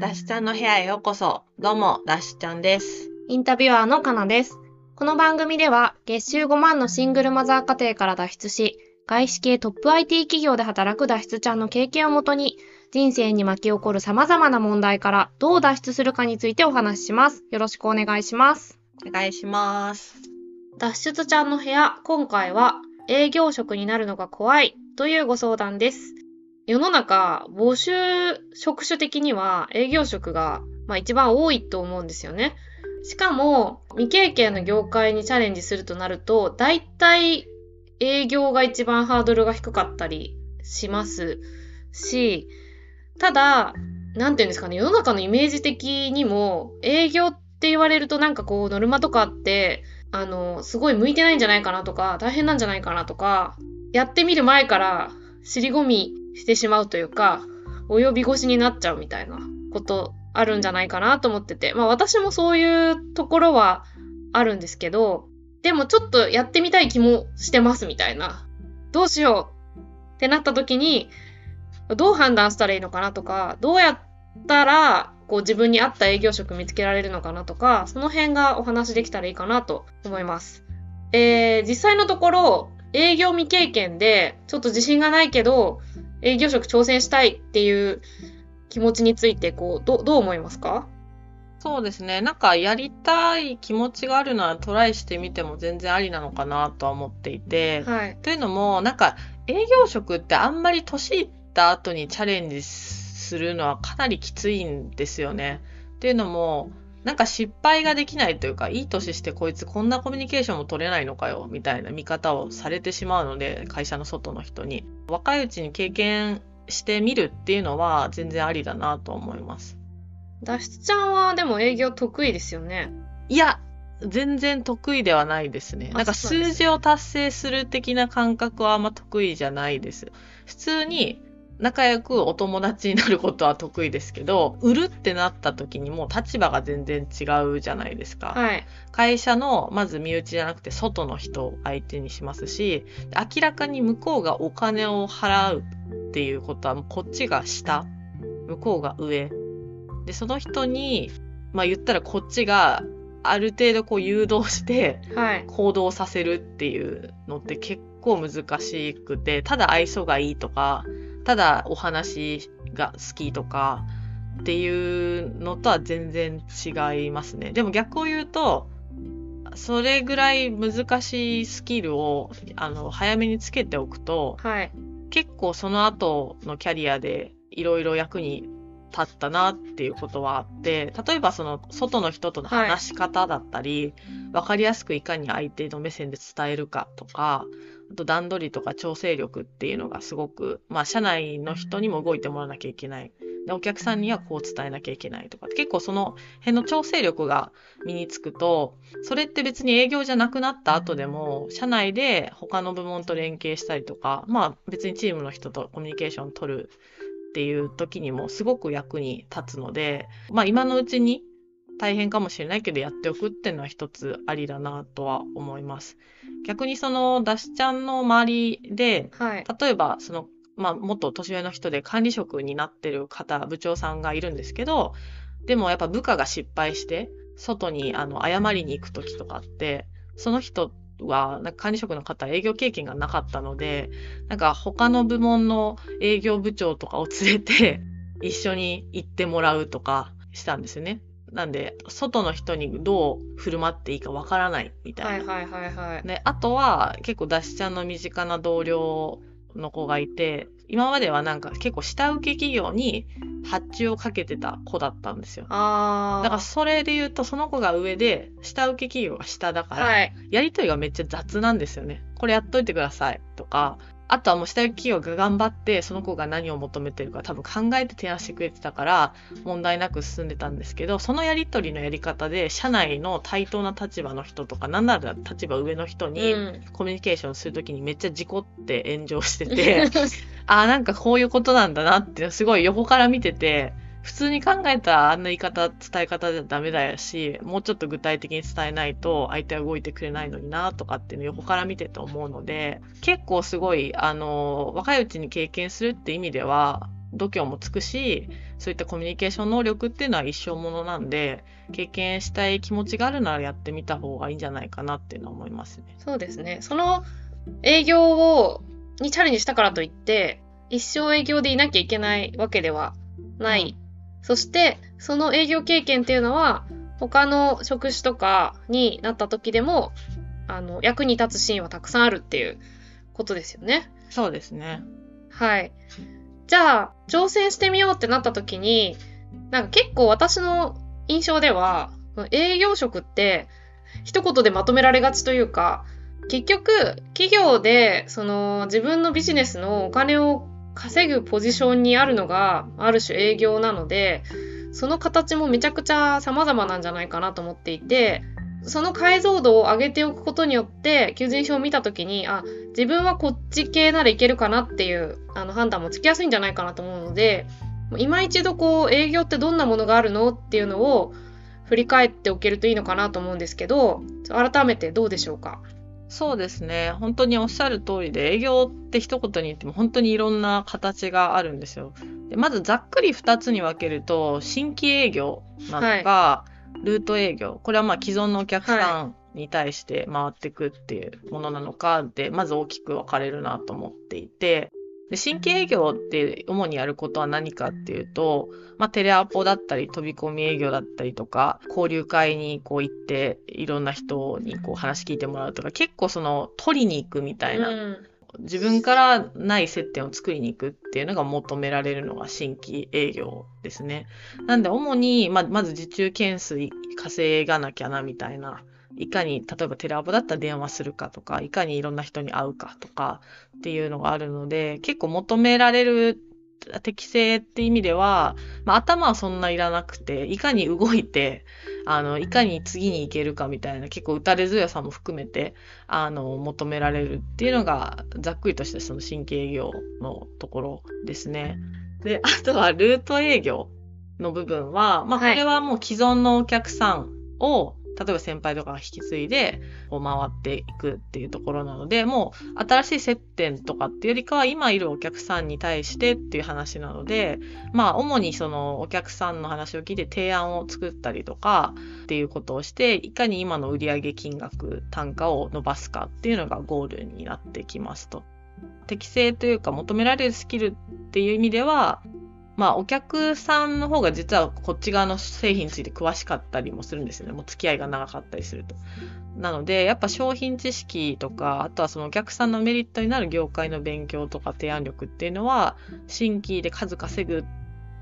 ダッシュちゃんの部屋へようこそ。どうも、ダッシュちゃんです。インタビュアーのかなです。この番組では、月収5万のシングルマザー家庭から脱出し、外資系トップ IT 企業で働く脱出ちゃんの経験をもとに、人生に巻き起こる様々な問題からどう脱出するかについてお話しします。よろしくお願いします。お願いします。脱出ちゃんの部屋、今回は、営業職になるのが怖いというご相談です。世の中、募集職種的には営業職が、一番多いと思うんですよね。しかも、未経験の業界にチャレンジするとなると、大体営業が一番ハードルが低かったりしますし、ただ、なんていうんですかね、世の中のイメージ的にも、営業って言われるとなんかこう、ノルマとかあって、すごい向いてないんじゃないかなとか、大変なんじゃないかなとか、やってみる前から尻込みしてしまうというか、及び腰になっちゃうみたいなことあるんじゃないかなと思ってて、私もそういうところはあるんですけど、でもちょっとやってみたい気もしてますみたいな、どうしようってなった時に、どう判断したらいいのかなとか、どうやったらこう自分に合った営業職見つけられるのかなとか、その辺がお話できたらいいかなと思います。実際のところ、営業未経験でちょっと自信がないけど営業職挑戦したいっていう気持ちについてどう思いますか？そうですね。なんかやりたい気持ちがあるならトライしてみても全然ありなのかなとは思っていて、はい、というのもなんか営業職ってあんまり年いった後にチャレンジするのはかなりきついんですよね。というのもなんか失敗ができないというか、いい年してこいつこんなコミュニケーションも取れないのかよみたいな見方をされてしまうので、会社の外の人に若いうちに経験してみるっていうのは全然ありだなと思います。脱出ちゃんはでも営業得意ですよね。いや全然得意ではないですね。なんか数字を達成する的な感覚はあんま得意じゃないです。普通に仲良くお友達になることは得意ですけど、売るってなった時にもう立場が全然違うじゃないですか、はい、会社のまず身内じゃなくて外の人を相手にしますし、明らかに向こうがお金を払うっていうことはこっちが下、向こうが上で、その人に言ったらこっちがある程度誘導して行動させるっていうのって結構難しくて、ただ愛想がいいとかただお話が好きとかっていうのとは全然違いますね。でも逆を言うとそれぐらい難しいスキルを早めにつけておくと、はい、結構その後のキャリアでいろいろ役に立ったなっていうことはあって、例えばその外の人との話し方だったり、はい、分かりやすくいかに相手の目線で伝えるかとか、あと段取りとか調整力っていうのがすごく、社内の人にも動いてもらわなきゃいけないで、お客さんにはこう伝えなきゃいけないとか、結構その辺の調整力が身につくと、それって別に営業じゃなくなった後でも社内で他の部門と連携したりとか、別にチームの人とコミュニケーション取るっていう時にもすごく役に立つので、今のうちに大変かもしれないけどやっておくっていうのは一つありだなとは思います。逆にそのダシちゃんの周りで、はい、例えばその、元年上の人で管理職になってる方、部長さんがいるんですけど、でもやっぱ部下が失敗して外に謝りに行く時とかって、その人はなんか管理職の方は営業経験がなかったので、なんか他の部門の営業部長とかを連れて一緒に行ってもらうとかしたんですよね。なんで外の人にどう振る舞っていいかわからないみたいな、はいはいはいはい、であとは結構ダシちゃんの身近な同僚の子がいて、今まではなんか結構下請け企業に発注をかけてた子だったんですよ。だからそれで言うとその子が上で下請け企業が下だから、はい、やり取りがめっちゃ雑なんですよね。これやっといてくださいとか、あとはもう下請け企業が頑張ってその子が何を求めてるか多分考えて提案してくれてたから問題なく進んでたんですけど、そのやり取りのやり方で社内の対等な立場の人とか何なら立場上の人にコミュニケーションするときにめっちゃ事故って炎上してて、あーなんかこういうことなんだなってすごい横から見てて、普通に考えたらあんな言い方伝え方じゃダメだし、もうちょっと具体的に伝えないと相手は動いてくれないのになとかっていうのを横から見てと思うので、結構すごい若いうちに経験するって意味では度胸もつくし、そういったコミュニケーション能力っていうのは一生ものなんで、経験したい気持ちがあるならやってみた方がいいんじゃないかなっていうのは思いますね。そうですね。その営業にチャレンジしたからといって一生営業でいなきゃいけないわけではない、うん、そしてその営業経験っていうのは他の職種とかになった時でも役に立つシーンはたくさんあるっていうことですよね。そうですね。はい。じゃあ挑戦してみようってなった時に、なんか結構私の印象では営業職って一言でまとめられがちというか、結局企業でその自分のビジネスのお金を稼ぐポジションにあるのがある種営業なので、その形もめちゃくちゃ様々なんじゃないかなと思っていて、その解像度を上げておくことによって求人票を見たときに、あ、自分はこっち系ならいけるかなっていう判断もつきやすいんじゃないかなと思うので、今一度こう営業ってどんなものがあるのっていうのを振り返っておけるといいのかなと思うんですけど、改めてどうでしょうか？そうですね。本当におっしゃる通りで、営業って一言に言っても本当にいろんな形があるんですよ。で、まずざっくり2つに分けると、新規営業なんか、ルート営業、これはまあ既存のお客さんに対して回っていくっていうものなのかって、まず大きく分かれるなと思っていて、で、新規営業って主にやることは何かっていうと、テレアポだったり飛び込み営業だったりとか、交流会にこう行っていろんな人にこう話聞いてもらうとか、結構その取りに行くみたいな、自分からない接点を作りに行くっていうのが求められるのが新規営業ですね。なんで主に、まず受注件数稼がなきゃなみたいな、いかに例えばテレアポだったら電話するかとか、いかにいろんな人に会うかとかっていうのがあるので、結構求められる適性って意味では、頭はそんないらなくて、いかに動いていかに次に行けるかみたいな、結構打たれ強さも含めて求められるっていうのがざっくりとしたその新規営業のところですね。で、あとはルート営業の部分は、これはもう既存のお客さんを例えば先輩とかが引き継いで回っていくっていうところなので、もう新しい接点とかっていうよりかは今いるお客さんに対してっていう話なので、主にそのお客さんの話を聞いて提案を作ったりとかっていうことをして、いかに今の売上金額単価を伸ばすかっていうのがゴールになってきますと。適性というか求められるスキルっていう意味では、お客さんの方が実はこっち側の製品について詳しかったりもするんですよね。もう付き合いが長かったりすると。なのでやっぱ商品知識とか、あとはそのお客さんのメリットになる業界の勉強とか提案力っていうのは、新規で数稼ぐ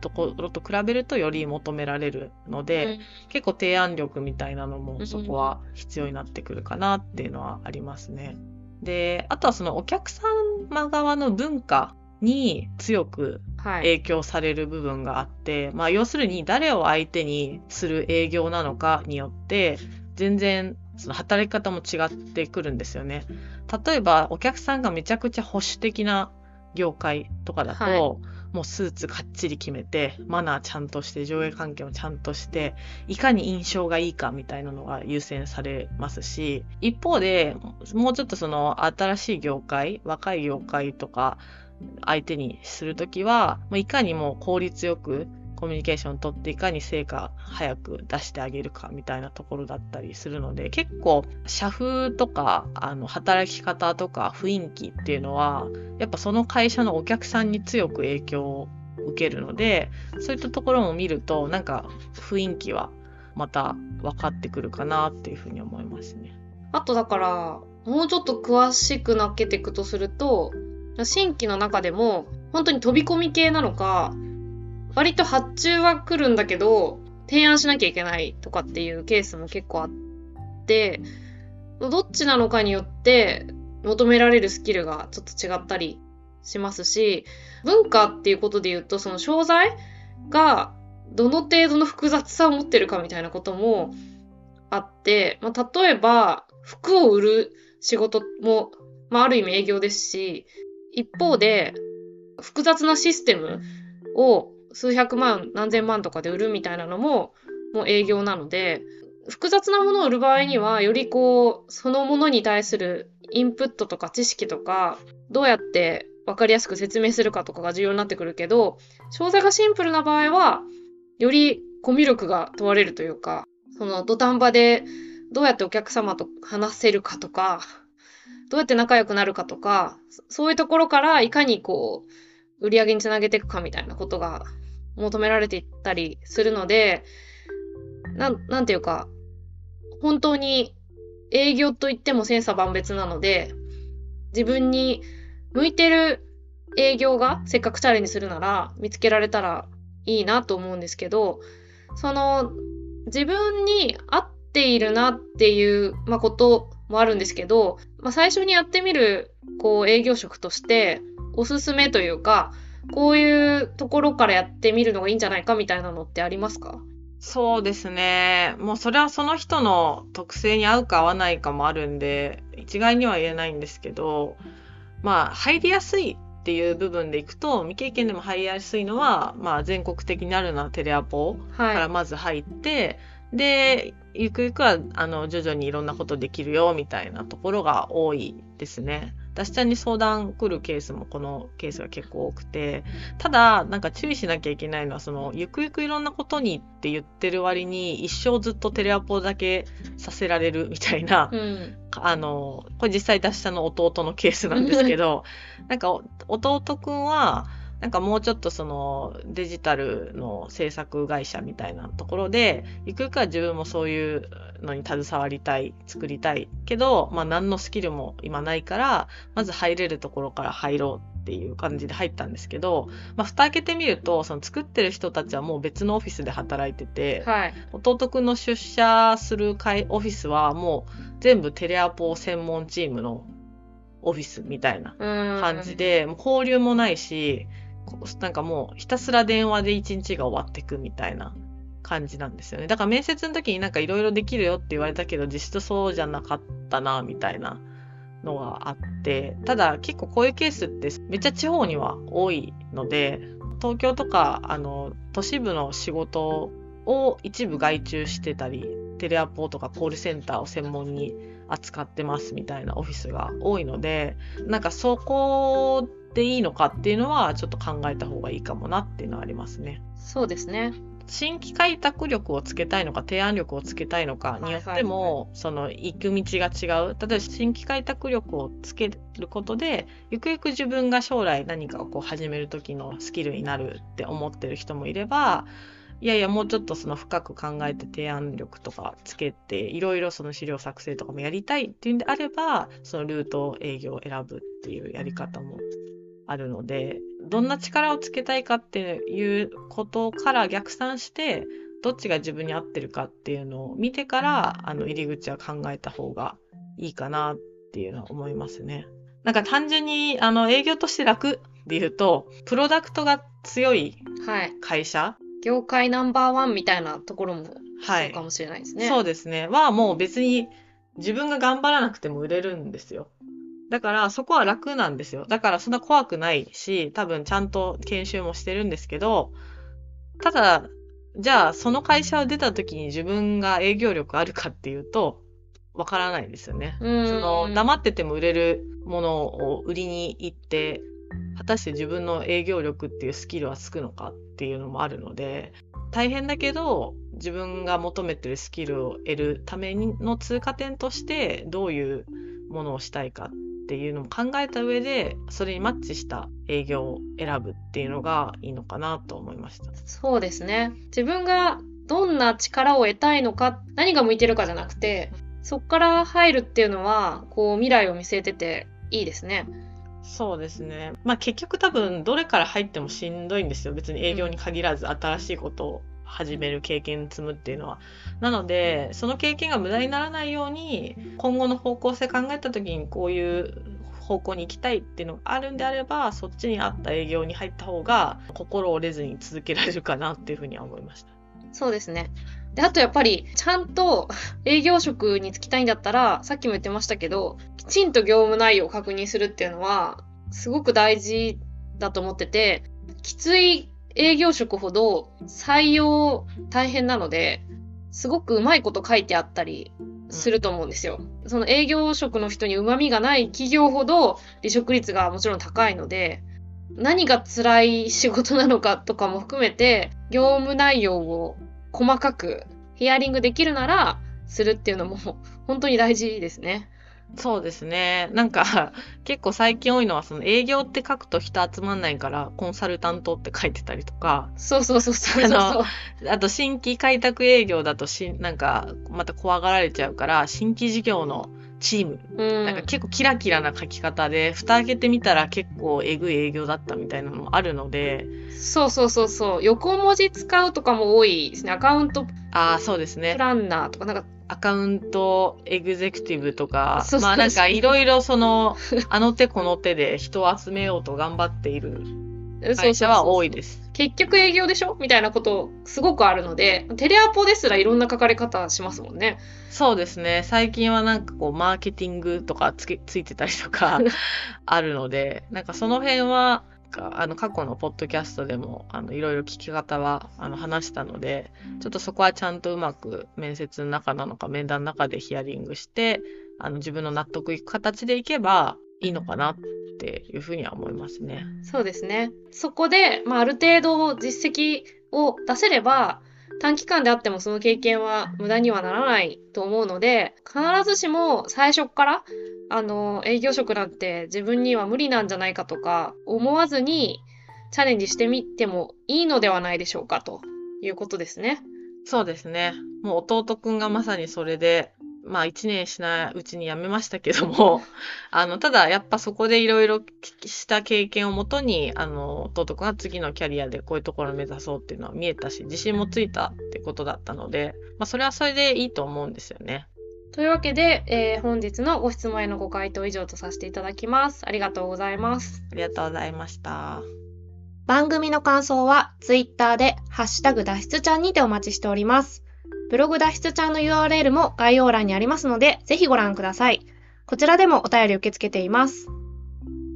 ところと比べるとより求められるので、結構提案力みたいなのもそこは必要になってくるかなっていうのはありますね。で、あとはそのお客様側の文化に強く影響される部分があって、要するに誰を相手にする営業なのかによって全然その働き方も違ってくるんですよね。例えばお客さんがめちゃくちゃ保守的な業界とかだと、もうスーツかっちり決めて、マナーちゃんとして、上下関係もちゃんとして、いかに印象がいいかみたいなのが優先されますし、一方でもうちょっとその新しい業界、若い業界とか相手にするときは、いかにも効率よくコミュニケーションを取って、いかに成果早く出してあげるかみたいなところだったりするので、結構社風とか働き方とか雰囲気っていうのはやっぱその会社のお客さんに強く影響を受けるので、そういったところも見るとなんか雰囲気はまた分かってくるかなっていうふうに思いますね。あとだからもうちょっと詳しくなけていくとすると、新規の中でも本当に飛び込み系なのか、割と発注は来るんだけど提案しなきゃいけないとかっていうケースも結構あって、どっちなのかによって求められるスキルがちょっと違ったりしますし、文化っていうことで言うと、その商材がどの程度の複雑さを持ってるかみたいなこともあって、例えば服を売る仕事も、ある意味営業ですし、一方で複雑なシステムを数百万何千万とかで売るみたいなのももう営業なので、複雑なものを売る場合にはよりこうそのものに対するインプットとか知識とか、どうやって分かりやすく説明するかとかが重要になってくるけど、詳細がシンプルな場合はよりコミュ力が問われるというか、その土壇場でどうやってお客様と話せるかとか、どうやって仲良くなるかとか、そういうところからいかにこう売り上げにつなげていくかみたいなことが求められていったりするので、なんていうか本当に営業といっても千差万別なので、自分に向いてる営業がせっかくチャレンジするなら見つけられたらいいなと思うんですけど、その自分に合っているなっていう、こともあるんですけど、最初にやってみる営業職としておすすめというか、こういうところからやってみるのがいいんじゃないかみたいなのってありますか？そうですね。もうそれはその人の特性に合うか合わないかもあるんで、一概には言えないんですけど、入りやすいっていう部分でいくと、未経験でも入りやすいのは、全国的にあるのはテレアポからまず入って、で、ゆくゆくは徐々にいろんなことできるよみたいなところが多いですね。私ちゃんに相談来るケースもこのケースが結構多くて、ただ注意しなきゃいけないのは、そのゆくゆくいろんなことにって言ってる割に一生ずっとテレアポだけさせられるみたいな、これ実際私ちゃんの弟のケースなんですけど弟くんはもうちょっとそのデジタルの制作会社みたいなところで、ゆくゆくは自分もそういうのに携わりたい、作りたいけど、何のスキルも今ないから、まず入れるところから入ろうっていう感じで入ったんですけど、蓋開けてみると、その作ってる人たちはもう別のオフィスで働いてて、弟くんの出社するオフィスはもう全部テレアポ専門チームのオフィスみたいな感じで、もう交流もないし、もうひたすら電話で一日が終わっていくみたいな感じなんですよね。だから面接の時にいろいろできるよって言われたけど、実質そうじゃなかったなみたいなのがあって、ただ結構こういうケースってめっちゃ地方には多いので、東京とか都市部の仕事を一部外注してたり、テレアポとかコールセンターを専門に扱ってますみたいなオフィスが多いので、そこでいいのかっていうのはちょっと考えた方がいいかもなっていうのはありますね。そうですね。新規開拓力をつけたいのか提案力をつけたいのかによっても、その行く道が違う。例えば新規開拓力をつけることで、ゆくゆく自分が将来何かを始める時のスキルになるって思ってる人もいれば、いやいやもうちょっとその深く考えて提案力とかつけて、いろいろその資料作成とかもやりたいっていうんであれば、そのルート営業を選ぶっていうやり方もあるので、どんな力をつけたいかっていうことから逆算して、どっちが自分に合ってるかっていうのを見てから、入り口は考えた方がいいかなっていうのは思いますね。単純に営業として楽で言うと、プロダクトが強い会社、業界ナンバーワンみたいなところもそうかもしれないですね。そうですね。はもう別に自分が頑張らなくても売れるんですよ。だからそこは楽なんですよ。だからそんな怖くないし、多分ちゃんと研修もしてるんですけど、ただじゃあその会社を出た時に自分が営業力あるかっていうとわからないですよね。黙ってても売れるものを売りに行って、果たして自分の営業力っていうスキルはつくのかっていうのもあるので、大変だけど自分が求めてるスキルを得るための通過点として、どういうものをしたいかっていうのも考えた上で、それにマッチした営業を選ぶっていうのがいいのかなと思いました。そうですね。自分がどんな力を得たいのか、何が向いてるかじゃなくて、そこから入るっていうのは未来を見据えてていいですね。そうですね。結局多分どれから入ってもしんどいんですよ。別に営業に限らず新しいことを始める経験積むっていうのは。なのでその経験が無駄にならないように、今後の方向性考えた時にこういう方向に行きたいっていうのがあるんであれば、そっちに合った営業に入った方が心折れずに続けられるかなっていうふうには思いました。そうですね。で、あとやっぱりちゃんと営業職に就きたいんだったら、さっきも言ってましたけど、きちんと業務内容を確認するっていうのはすごく大事だと思ってて、きつい営業職ほど採用大変なので、すごくうまいこと書いてあったりすると思うんですよ。その営業職の人に旨味がない企業ほど離職率がもちろん高いので、何が辛い仕事なのかとかも含めて業務内容を細かくヒアリングできるならするっていうのも本当に大事ですね。そうですね。なんか結構最近多いのはその営業って書くと人集まんないからコンサルタントって書いてたりとか、そうあと新規開拓営業だとなんかまた怖がられちゃうから新規事業のチーム、なんか結構キラキラな書き方で蓋開けてみたら結構えぐい営業だったみたいなのもあるので、そう横文字使うとかも多いですね。アカウントプランナーとかなんかアカウントエグゼクティブとか、まあなんかいろいろそのあの手この手で人を集めようと頑張っている会社は多いです。結局営業でしょみたいなことすごくあるので、テレアポですらいろんな書かれ方しますもんね。そうですね。最近はなんかこうマーケティングとかついてたりとかあるので、なんかその辺は過去のポッドキャストでもいろいろ聞き方は話したので、ちょっとそこはちゃんとうまく面接の中なのか面談の中でヒアリングして自分の納得いく形でいけばいいのかなっていうふうには思いますね。そうですね。そこで、ある程度実績を出せれば短期間であってもその経験は無駄にはならないと思うので、必ずしも最初から営業職なんて自分には無理なんじゃないかとか思わずにチャレンジしてみてもいいのではないでしょうかということですね。そうですね。もう弟くんがまさにそれで1年しないうちに辞めましたけどもただやっぱそこでいろいろした経験をもとに弟くんが次のキャリアでこういうところを目指そうっていうのは見えたし、自信もついたってことだったので、それはそれでいいと思うんですよね。というわけで、本日のご質問へのご回答以上とさせていただきます。ありがとうございます。ありがとうございました。番組の感想は Twitter で#脱出ちゃんにてお待ちしております。ブログ脱出ちゃんの URL も概要欄にありますので、ぜひご覧ください。こちらでもお便り受け付けています。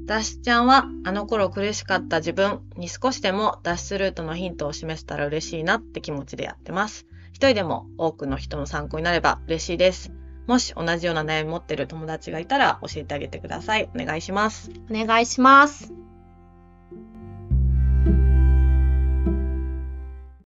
脱出ちゃんはあの頃苦しかった自分に少しでも脱出ルートのヒントを示したら嬉しいなって気持ちでやってます。一人でも多くの人の参考になれば嬉しいです。もし同じような悩み持ってる友達がいたら教えてあげてください。お願いします。